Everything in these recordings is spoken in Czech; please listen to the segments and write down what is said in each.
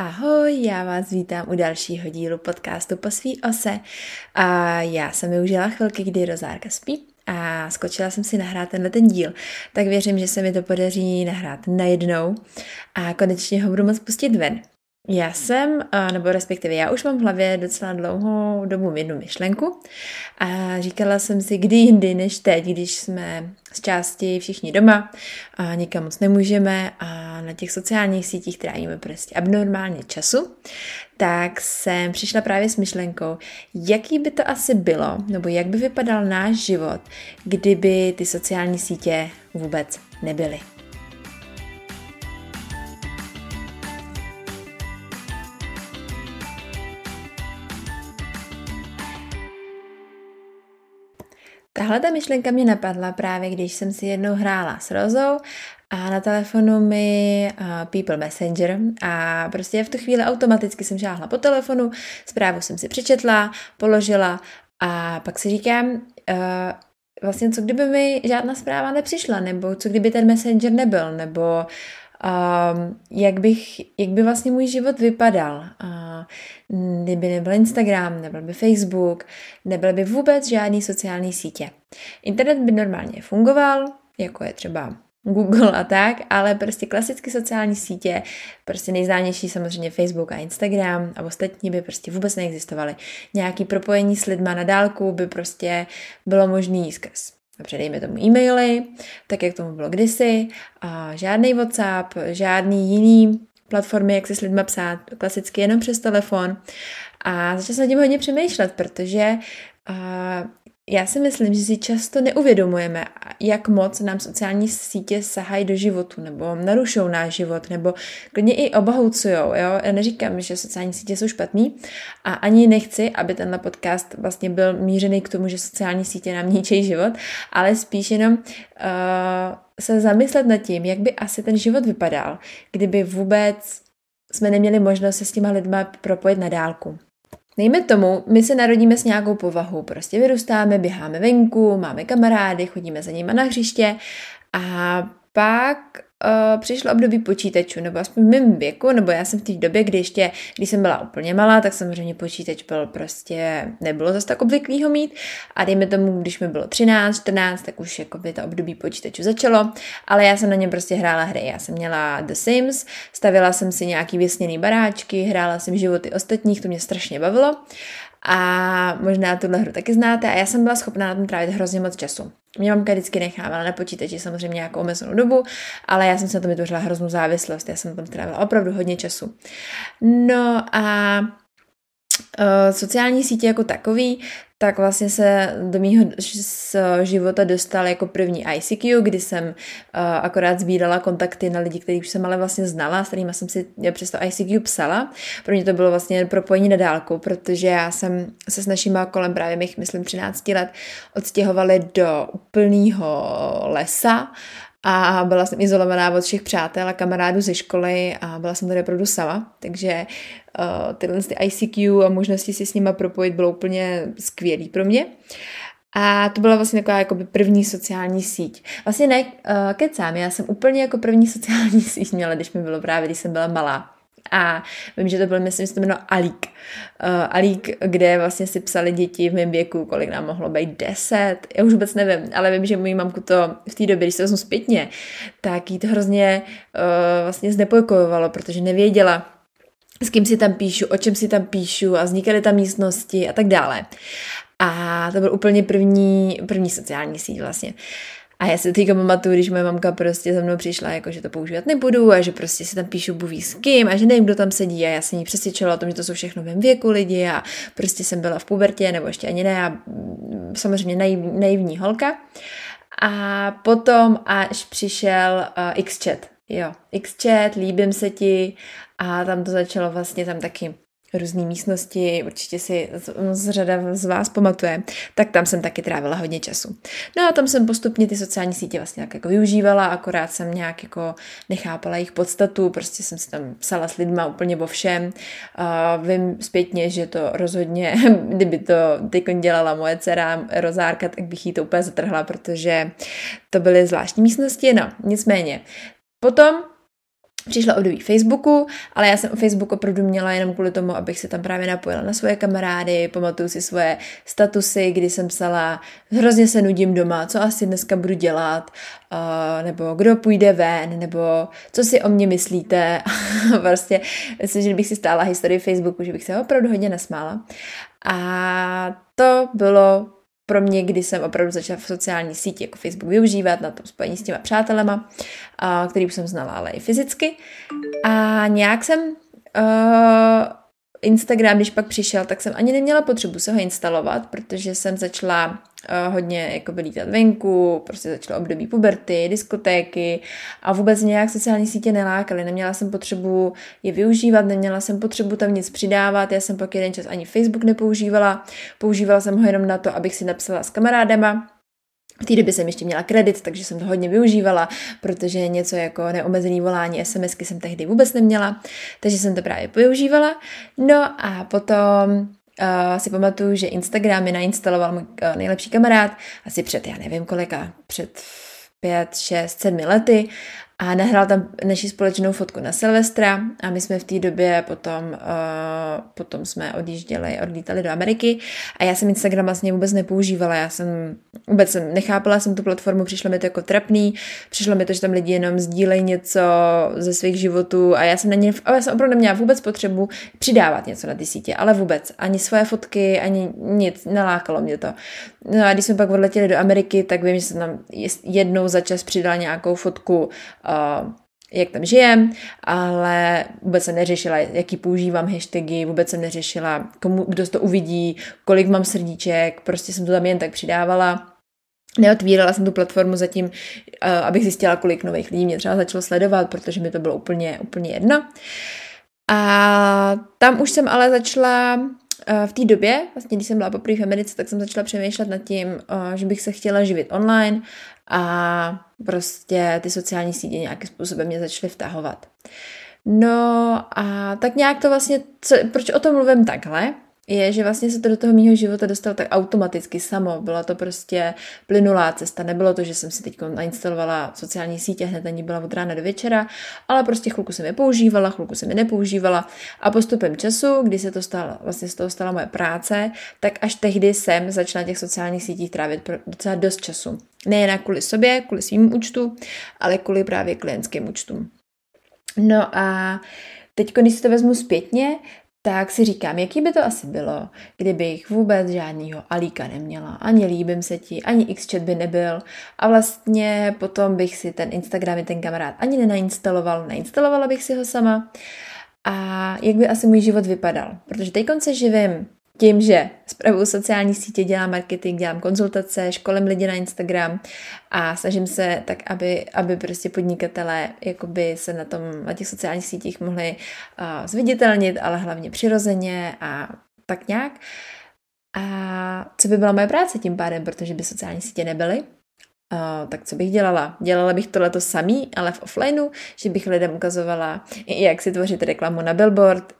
Ahoj, já vás vítám u dalšího dílu podcastu Po svý ose. A já jsem využila chvilky, kdy Rozárka spí a skočila jsem si nahrát ten díl. Tak věřím, že se mi to podaří nahrát najednou a konečně ho budu moct pustit ven. Já jsem, nebo respektive já už mám v hlavě docela dlouhou dobu jednu myšlenku a říkala jsem si, kdy jindy než teď, když jsme z části všichni doma a nikam moc nemůžeme a na těch sociálních sítích trávíme prostě abnormálně času, tak jsem přišla právě s myšlenkou, jaký by to asi bylo, nebo jak by vypadal náš život, kdyby ty sociální sítě vůbec nebyly. Tahle ta myšlenka mě napadla právě, když jsem si jednou hrála s Rozou a na telefonu mi People Messenger a prostě v tu chvíli automaticky jsem žáhla po telefonu, zprávu jsem si přečetla, položila a pak si říkám, vlastně co kdyby mi žádná zpráva nepřišla, nebo co kdyby ten Messenger nebyl, nebo jak by vlastně můj život vypadal, kdyby nebyl Instagram, nebyl by Facebook, nebyl by vůbec žádný sociální sítě. Internet by normálně fungoval, jako je třeba Google a tak, ale prostě klasicky sociální sítě, prostě nejznámější samozřejmě Facebook a Instagram a ostatní by prostě vůbec neexistovaly. Nějaký propojení s lidma na dálku by prostě bylo možný skrz. Předejme tomu e-maily, tak jak tomu bylo kdysi, a žádný WhatsApp, žádný jiný platformy, jak se s lidma psát, klasicky jenom přes telefon. A začala jsem nad tím hodně přemýšlet, protože já si myslím, že si často neuvědomujeme, jak moc nám sociální sítě sahají do životu, nebo narušou náš život, nebo klidně i obohoucujou. Já neříkám, že sociální sítě jsou špatný a ani nechci, aby tenhle podcast vlastně byl mířený k tomu, že sociální sítě nám ničí život, ale spíš jenom se zamyslet nad tím, jak by asi ten život vypadal, kdyby vůbec jsme neměli možnost se s těma lidma propojit na dálku. Dejme tomu, my se narodíme s nějakou povahou, prostě vyrůstáme, běháme venku, máme kamarády, chodíme za nimi na hřiště a pak přišlo období počítačů, nebo aspoň v mém věku, nebo já jsem v té době, když jsem byla úplně malá, tak samozřejmě počítač byl prostě, nebylo zase tak obvyklý ho mít a dejme tomu, když mi bylo 13, 14, tak už jako by to období počítačů začalo, ale já jsem na něm prostě hrála hry, já jsem měla The Sims, stavila jsem si nějaký věsněný baráčky, hrála jsem životy ostatních, to mě strašně bavilo a možná tuhle hru taky znáte a já jsem byla schopná na tom trávit hrozně moc času. Mě mamka vždycky nechávala na počítači samozřejmě nějakou omezenou dobu, ale já jsem se na tom vytvořila hroznou závislost, já jsem tam trávila opravdu hodně času. No a sociální sítě jako takový, tak vlastně se do mýho života dostal jako první ICQ, kdy jsem akorát sbírala kontakty na lidi, který už jsem ale vlastně znala, s kterými jsem si přes to ICQ psala. Pro mě to bylo vlastně propojení na dálku, protože já jsem se s našima kolem právě mých, myslím, 13 let odstěhovali do úplného lesa a byla jsem izolovaná od všech přátel a kamarádů ze školy a byla jsem tady opravdu sama, takže tyhle ICQ a možnosti si s nima propojit bylo úplně skvělý pro mě. A to byla vlastně taková jakoby první sociální síť. Vlastně ne, kecám, já jsem úplně jako první sociální síť měla, když mi bylo právě, když jsem byla malá. A vím, že to byl, myslím, že to jmenovalo Alík. Alík, kde vlastně si psali děti v mém věku, kolik nám mohlo být 10, já už vůbec nevím, ale vím, že mojí mamku to v té době, když se vezmu zpětně, tak jí to hrozně vlastně znepokojovalo, protože nevěděla, s kým si tam píšu, o čem si tam píšu a vznikaly tam místnosti a tak dále. A to byl úplně první sociální síť vlastně. A já se teďka pamatuju, když moje mamka prostě za mnou přišla, jako že to používat nebudu a že prostě si tam píšu buví s kým a že nevím, kdo tam sedí a já se ní přesvědčila o tom, že to jsou všechno v mém věku lidi a prostě jsem byla v pubertě nebo ještě ani ne a samozřejmě naivní holka. A potom až přišel Xchat. Jo, Xchat, líbím se ti a tam to začalo vlastně tam taky různé místnosti, určitě si řada z vás pamatuje, tak tam jsem taky trávila hodně času. No a tam jsem postupně ty sociální sítě vlastně tak jako využívala, akorát jsem nějak jako nechápala jejich podstatu, prostě jsem si tam psala s lidma úplně o všem. Vím zpětně, že to rozhodně, kdyby to teď dělala moje dcera Rozárka, tak bych jí to úplně zatrhla, protože to byly zvláštní místnosti, no nicméně. Potom Přišla o dojí Facebooku, ale já jsem o Facebooku opravdu měla jenom kvůli tomu, abych se tam právě napojila na svoje kamarády, pamatuju si svoje statusy, kdy jsem psala, hrozně se nudím doma, co asi dneska budu dělat, nebo kdo půjde ven, nebo co si o mě myslíte. Vlastně, myslím, že bych si stála historii Facebooku, že bych se opravdu hodně nasmála. A to bylo pro mě, kdy jsem opravdu začala v sociální síti jako Facebook využívat, na tom spojení s těma přátelema, který už jsem znala, ale i fyzicky. A nějak jsem Instagram, když pak přišel, tak jsem ani neměla potřebu se ho instalovat, protože jsem začala hodně jako lítat venku, prostě začalo období puberty, diskotéky a vůbec nějak sociální sítě nelákaly. Neměla jsem potřebu je využívat, neměla jsem potřebu tam nic přidávat, já jsem pak jeden čas ani Facebook nepoužívala, používala jsem ho jenom na to, abych si napsala s kamarádama. V té době jsem ještě měla kredit, takže jsem to hodně využívala, protože něco jako neomezený volání SMSky jsem tehdy vůbec neměla, takže jsem to právě používala. No a potom si pamatuju, že Instagram mi nainstaloval můj nejlepší kamarád asi před, já nevím kolika, před 5, 6, 7 lety a nahrál tam naši společnou fotku na Silvestra a my jsme v té době potom jsme odlítali do Ameriky a já jsem Instagram vlastně vůbec nepoužívala, já jsem nechápala jsem tu platformu, přišlo mi to jako trapný, přišlo mi to, že tam lidi jenom sdílejí něco ze svých životů a já jsem opravdu neměla vůbec potřebu přidávat něco na ty sítě, ale vůbec, ani svoje fotky, ani nic, nalákalo mě to. No a když jsme pak odletěli do Ameriky, tak vím, že jsem tam jednou za čas přidala nějakou fotku, jak tam žijem, ale vůbec jsem neřešila, jaký používám hashtagy, vůbec jsem neřešila, kdo to uvidí, kolik mám srdíček, prostě jsem to tam jen tak přidávala. Neotvírala jsem tu platformu zatím, abych zjistila, kolik nových lidí mě třeba začalo sledovat, protože mi to bylo úplně jedno. A tam už jsem ale začala v té době, vlastně když jsem byla poprvé v Americe, tak jsem začala přemýšlet nad tím, že bych se chtěla živit online a prostě ty sociální sítě nějakým způsobem mě začaly vtahovat. No a tak nějak to vlastně, proč o tom mluvím takhle, je, že vlastně se to do toho mýho života dostalo tak automaticky samo, byla to prostě plynulá cesta, nebylo to, že jsem si teď nainstalovala sociální sítě, hned ani byla od rána do večera, ale prostě chvilku jsem je používala, chvilku jsem je nepoužívala a postupem času, kdy se to stalo, vlastně z toho stala moje práce, tak až tehdy jsem začala těch sociálních sítích trávit docela dost času. Nejen kvůli sobě, kvůli svým účtu, ale kvůli právě klientským účtům. No a teď, když si to vezmu zpětně, tak si říkám, jaký by to asi bylo, kdybych vůbec žádnýho alíka neměla. Ani líbím se ti, ani xchat by nebyl. A vlastně potom bych si ten Instagram i ten kamarád ani nainstalovala bych si ho sama. A jak by asi můj život vypadal? Protože teďkon se živím tím, že spravuju sociální sítě, dělám marketing, dělám konzultace, školím lidi na Instagram a snažím se tak, aby prostě podnikatelé jakoby se na těch sociálních sítích mohli zviditelnit, ale hlavně přirozeně a tak nějak. A co by byla moje práce tím pádem, protože by sociální sítě nebyly? Tak co bych dělala? Dělala bych tohleto samý, ale v offlineu, že bych lidem ukazovala, jak si tvořit reklamu na billboard,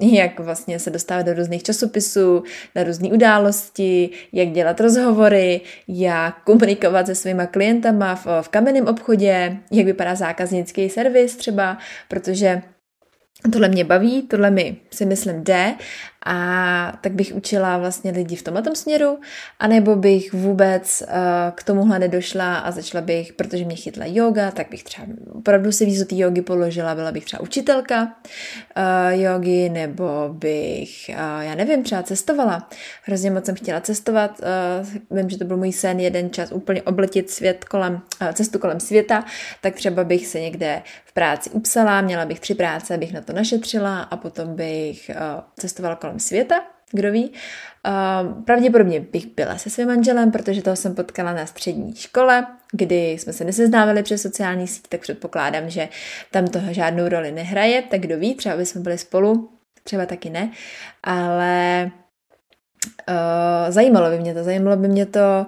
jak vlastně se dostávat do různých časopisů, na různé události, jak dělat rozhovory, jak komunikovat se svýma klientama v kamenném obchodě, jak vypadá zákaznický servis třeba, protože tohle mě baví, tohle mi si myslím jde a tak bych učila vlastně lidi v tomhletom směru, anebo bych vůbec k tomuhle nedošla a začala bych, protože mě chytla yoga, tak bych třeba opravdu se víc do té jogy položila, byla bych třeba učitelka jogy, nebo bych, já nevím, třeba cestovala. Hrozně moc jsem chtěla cestovat, vím, že to byl můj sen jeden čas úplně obletit svět cestu kolem světa, tak třeba bych se někde v práci upsala, měla bych 3 práce, abych na to našetřila a potom bych cestovala kolem světa, kdo ví. Pravděpodobně bych byla se svým manželem, protože toho jsem potkala na střední škole, kdy jsme se neseznámili přes sociální síť, tak předpokládám, že tam toho žádnou roli nehraje, tak kdo ví, třeba bychom byli spolu, třeba taky ne, ale zajímalo by mě to,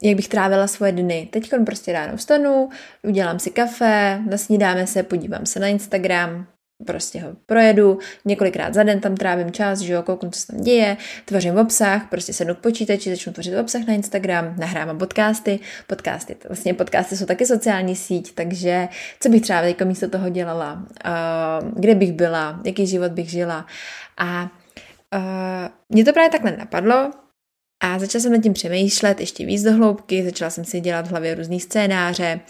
jak bych trávila svoje dny. Teď prostě ráno vstanu, udělám si kafe, nasnídáme se, podívám se na Instagram, prostě ho projedu, několikrát za den tam trávím čas, že jo, kouknu, co se tam děje, tvořím obsah, prostě sednu k počítači, začnu tvořit obsah na Instagram, nahrávám podcasty, vlastně podcasty jsou taky sociální síť, takže co bych třeba jako místo toho dělala, kde bych byla, jaký život bych žila a mě to právě takhle napadlo a začala jsem nad tím přemýšlet ještě víc do hloubky, začala jsem si dělat v hlavě různý scénáře,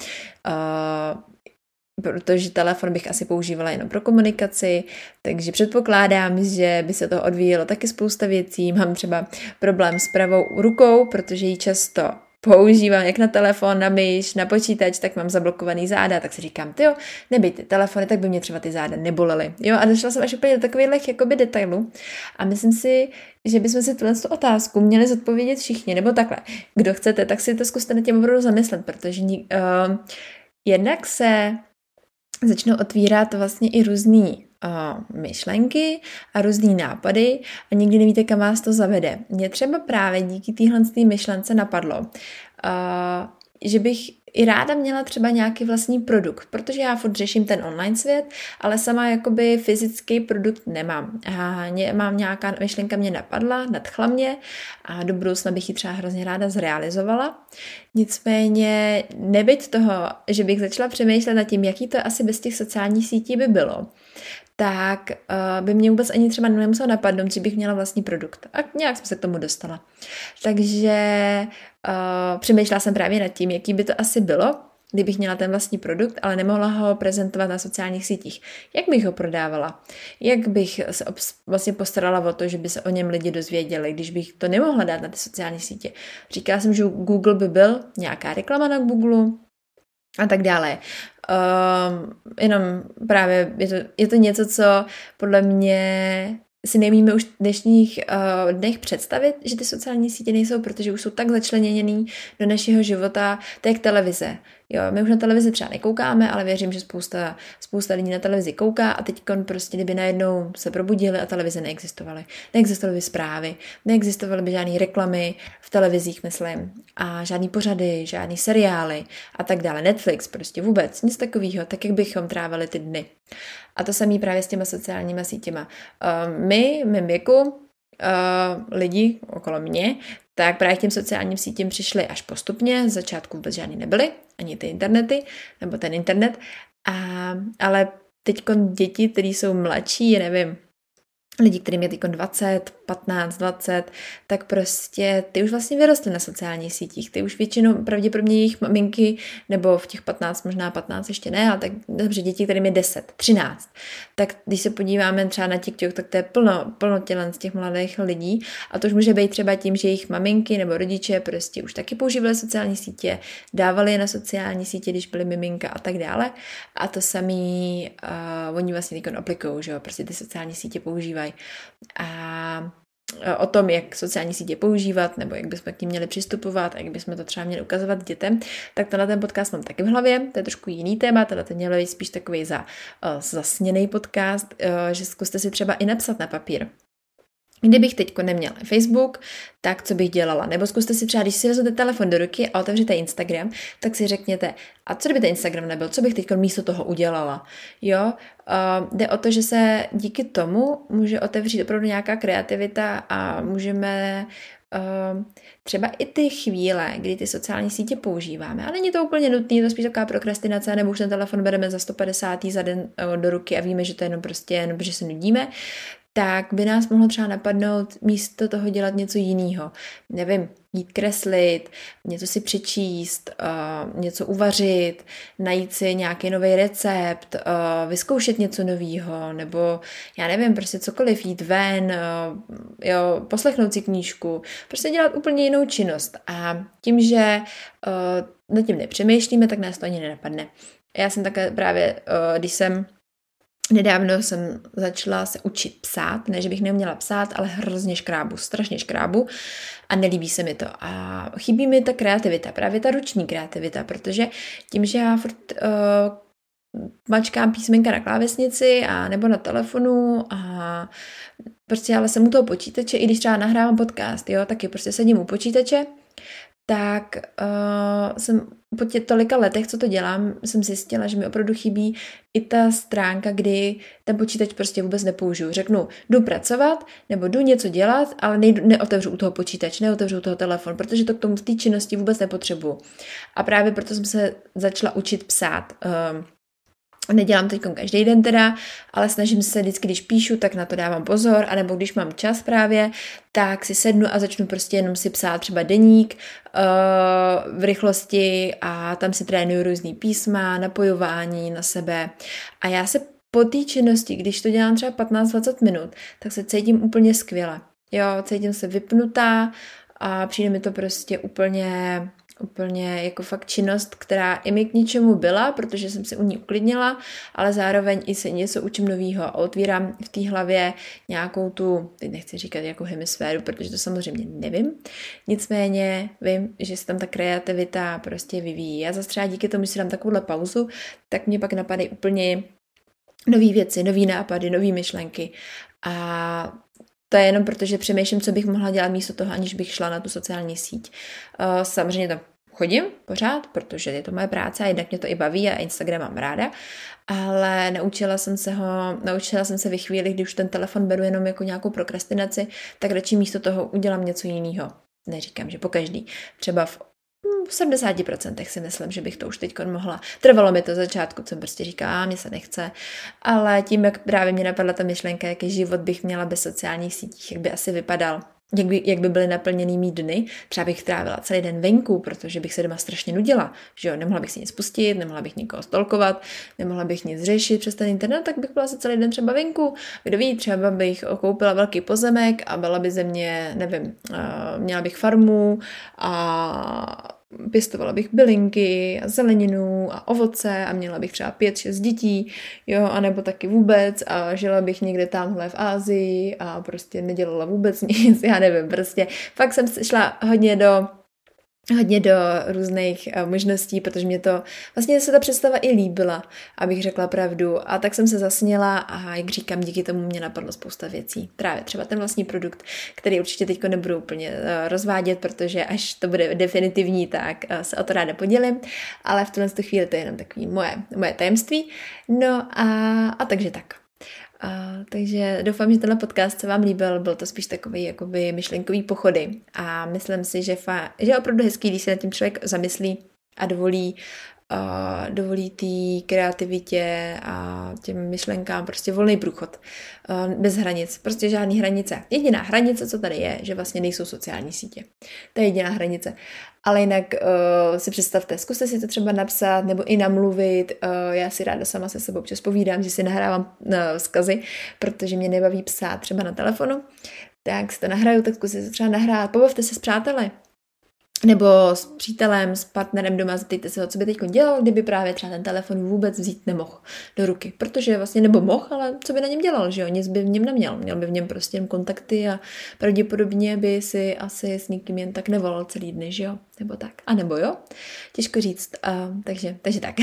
protože telefon bych asi používala jenom pro komunikaci, takže předpokládám, že by se toho odvíjelo taky spousta věcí. Mám třeba problém s pravou rukou, protože ji často používám jak na telefon, na myš, na počítač, tak mám zablokovaný záda, tak si říkám, tyjo, nebejt ty telefony, tak by mě třeba ty záda nebolely. Jo, a došla jsem až úplně do takových jakoby detailů a myslím si, že bychom si tuhle otázku měli zodpovědět všichni, nebo takhle, kdo chcete, tak si to zkuste nad tím opravdu zamyslet, protože jednak se začnou otvírat vlastně i různý myšlenky a různý nápady a nikdy nevíte, kam vás to zavede. Mě třeba právě díky téhle myšlence napadlo, že bych i ráda měla třeba nějaký vlastní produkt, protože já furt řeším ten online svět, ale sama jakoby fyzický produkt nemám. Mám nějaká myšlenka, mě napadla, nadchla mě a do budoucna bych ji třeba hrozně ráda zrealizovala. Nicméně nebyť toho, že bych začala přemýšlet nad tím, jaký to asi bez těch sociálních sítí by bylo, tak by mě vůbec ani třeba nemuselo napadnout, že bych měla vlastní produkt. A nějak jsem se k tomu dostala. Takže přemýšlela jsem právě nad tím, jaký by to asi bylo, kdybych měla ten vlastní produkt, ale nemohla ho prezentovat na sociálních sítích. Jak bych ho prodávala? Jak bych se vlastně postarala o to, že by se o něm lidi dozvěděli, když bych to nemohla dát na ty sociální sítě? Říkala jsem, že Google by byl nějaká reklama na Google a tak dále. Jenom právě je to něco, co podle mě si nemíme už v dnešních dnech představit, že ty sociální sítě nejsou, protože už jsou tak začleněný do našeho života, to je jak televize. Jo, my už na televizi třeba nekoukáme, ale věřím, že spousta lidí na televizi kouká a teď prostě, kdyby najednou se probudili a televize neexistovaly. Neexistovaly by zprávy, neexistovaly by žádné reklamy v televizích, myslím, a žádný pořady, žádný seriály a tak dále. Netflix prostě vůbec, nic takového, tak jak bychom trávili ty dny. A to samé právě s těma sociálníma sítěma. My, mým věku, lidi okolo mě, tak právě k těm sociálním sítím přišli až postupně, z začátku vůbec žádný nebyly, ani ty internety, nebo ten internet, ale teď děti, které jsou mladší, nevím, lidi, kterým je teď 20, 15, 20, tak prostě ty už vlastně vyrostly na sociálních sítích. Ty už většinou pravděpodobně jejich maminky, nebo v těch 15, možná 15 ještě ne, ale tak dobře, děti, kterým je 10, 13. Tak když se podíváme třeba na TikTok, tak to je plno tělen z těch mladých lidí a to už může být třeba tím, že jejich maminky nebo rodiče prostě už taky používali sociální sítě, dávali je na sociální sítě, když byly miminka a tak dále. A to samý oni vlastně teď aplikují, že jo, prostě ty sociální sítě používají. A o tom, jak sociální sítě používat, nebo jak bychom k nim měli přistupovat a jak bychom to třeba měli ukazovat dětem, tak tenhle ten podcast mám taky v hlavě, to je trošku jiný téma, tenhle ten měl být spíš takový zasněnej podcast, že zkuste si třeba i napsat na papír. Kdybych teď neměla Facebook, tak co bych dělala? Nebo zkuste si třeba, když si vezmete telefon do ruky a otevřete Instagram, tak si řekněte, a co kdyby ten Instagram nebyl, co bych teď místo toho udělala? Jo, jde o to, že se díky tomu může otevřít opravdu nějaká kreativita a můžeme třeba i ty chvíle, kdy ty sociální sítě používáme. A není to úplně nutné, je to spíš taková prokrastinace, nebo už ten telefon bereme za 150. za den do ruky a víme, že to je jenom prostě, jenom protože se nudíme, tak by nás mohlo třeba napadnout místo toho dělat něco jiného. Nevím, jít kreslit, něco si přečíst, něco uvařit, najít si nějaký nový recept, vyzkoušet něco nového, nebo já nevím, prostě cokoliv, jít ven, jo, poslechnout si knížku, prostě dělat úplně jinou činnost. A tím, že nad tím nepřemýšlíme, tak nás to ani nenapadne. Já jsem také právě, Nedávno jsem začala se učit psát, ne, že bych neuměla psát, ale hrozně škrábu, strašně škrábu a nelíbí se mi to. A chybí mi ta kreativita, právě ta ruční kreativita, protože tím, že já furt mačkám písmenka na klávesnici a nebo na telefonu a prostě ale jsem u toho počítače, i když třeba nahrávám podcast, jo, taky prostě sedím u počítače, tak jsem po těch tolika letech, co to dělám, jsem zjistila, že mi opravdu chybí i ta stránka, kdy ten počítač prostě vůbec nepoužiju. Řeknu, jdu pracovat nebo jdu něco dělat, ale neotevřu u toho počítač, neotevřu u toho telefon, protože to k tomu v té činnosti vůbec nepotřebuju. A právě proto jsem se začala učit psát. Nedělám teď každý den teda, ale snažím se vždycky, když píšu, tak na to dávám pozor, anebo když mám čas právě, tak si sednu a začnu prostě jenom si psát třeba deník v rychlosti a tam si trénuju různý písma, napojování na sebe. A já se po té činnosti, když to dělám třeba 15-20 minut, tak se cítím úplně skvěle. Jo, cítím se vypnutá a přijde mi to prostě úplně jako fakt činnost, která i mi k ničemu byla, protože jsem se u ní uklidnila, ale zároveň i se něco učím novýho a otvírám v té hlavě nějakou tu, teď nechci říkat jakou hemisféru, protože to samozřejmě nevím, nicméně vím, že se tam ta kreativita prostě vyvíjí. Já zase třeba díky tomu, že si dám takovouhle pauzu, tak mě pak napadají úplně nový věci, nový nápady, nový myšlenky a to je jenom proto, že přemýšlím, co bych mohla dělat místo toho, aniž bych šla na tu sociální síť. Samozřejmě tam chodím pořád, protože je to moje práce a jednak mě to i baví a Instagram mám ráda, ale naučila jsem se ve chvíli, když ten telefon beru jenom jako nějakou prokrastinaci, tak radši místo toho udělám něco jiného. Neříkám, že pokaždý. Třeba v 70% si myslím, že bych to už teď mohla. Trvalo mi to začátku, jsem prostě říkala, mně se nechce, ale tím, jak právě mě napadla ta myšlenka, jaký život bych měla bez sociálních sítí, jak by asi vypadal, jak by byly naplněný mý dny, třeba bych trávila celý den venku, protože bych se doma strašně nudila, že jo, nemohla bych si nic pustit, nemohla bych nikoho stalkovat, nemohla bych nic řešit přes ten internet, tak bych byla se celý den třeba venku, kdo ví, třeba bych koupila velký pozemek a byla by ze mě, nevím, měla bych farmu a pěstovala bych bylinky a zeleninu a ovoce a měla bych třeba 5-6 dětí, jo, anebo taky vůbec a žila bych někde tamhle v Asii a prostě nedělala vůbec nic, já nevím, prostě fakt jsem šla hodně do různých možností, protože mě to, vlastně se ta představa i líbila, abych řekla pravdu. A tak jsem se zasněla a jak říkám, díky tomu mě napadlo spousta věcí. Právě třeba ten vlastní produkt, který určitě teď nebudu úplně rozvádět, protože až to bude definitivní, tak se o to ráda podělím, ale v tuhle chvíli to je jenom takové moje tajemství. No a takže tak. Takže doufám, že tenhle podcast se vám líbil, byl to spíš takový jakoby myšlenkový pochody a myslím si, že je opravdu hezký, když se nad tím člověk zamyslí a dovolí té kreativitě a těm myšlenkám prostě volný průchod bez hranic, prostě žádný hranice. Jediná hranice, co tady je, že vlastně nejsou sociální sítě. To je jediná hranice. Ale jinak si představte, zkuste si to třeba napsat nebo i namluvit. Já si ráda sama se sebou občas povídám, že si nahrávám vzkazy, protože mě nebaví psát třeba na telefonu. Tak si to nahraju, tak zkuste se třeba nahrát, pobavte se s přáteli. Nebo s přítelem, s partnerem doma, zeptejte se ho, co by teď dělal, kdyby právě třeba ten telefon vůbec vzít nemohl do ruky. Protože vlastně, nebo mohl, ale co by na něm dělal, že jo? Nic by v něm neměl. Měl by v něm prostě jen kontakty a pravděpodobně by si asi s nikým jen tak nevolal celý dny, že jo? Nebo tak. A nebo jo? Těžko říct. Takže tak.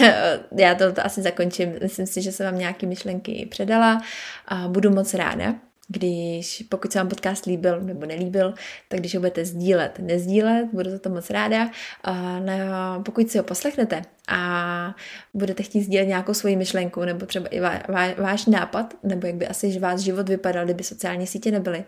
Já to asi zakončím. Myslím si, že jsem vám nějaké myšlenky předala a budu moc ráda, pokud se vám podcast líbil nebo nelíbil, tak když ho budete sdílet, nezdílet, budu za to moc ráda. Pokud si ho poslechnete a budete chtít sdílet nějakou svoji myšlenku nebo třeba i váš nápad, nebo jak by asi váš život vypadal, kdyby sociální sítě nebyly,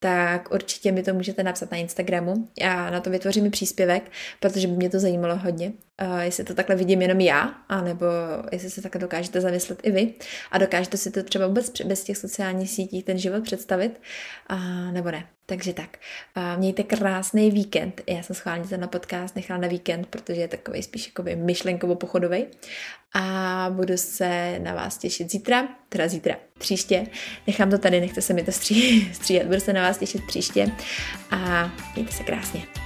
tak určitě mi to můžete napsat na Instagramu. Já na to vytvořím i příspěvek, protože by mě to zajímalo hodně. Jestli to takhle vidím jenom já, anebo jestli se takhle dokážete zamyslet i vy a dokážete si to třeba vůbec bez těch sociálních sítí ten život představit, nebo ne. Takže tak, mějte krásný víkend. Já jsem schválně tenhle podcast nechala na víkend, protože je takovej spíš jakoby myšlenkovo-pochodovej a budu se na vás těšit zítra, příště. Nechám to tady, nechce se mi to stříhat, budu se na vás těšit příště a mějte se krásně.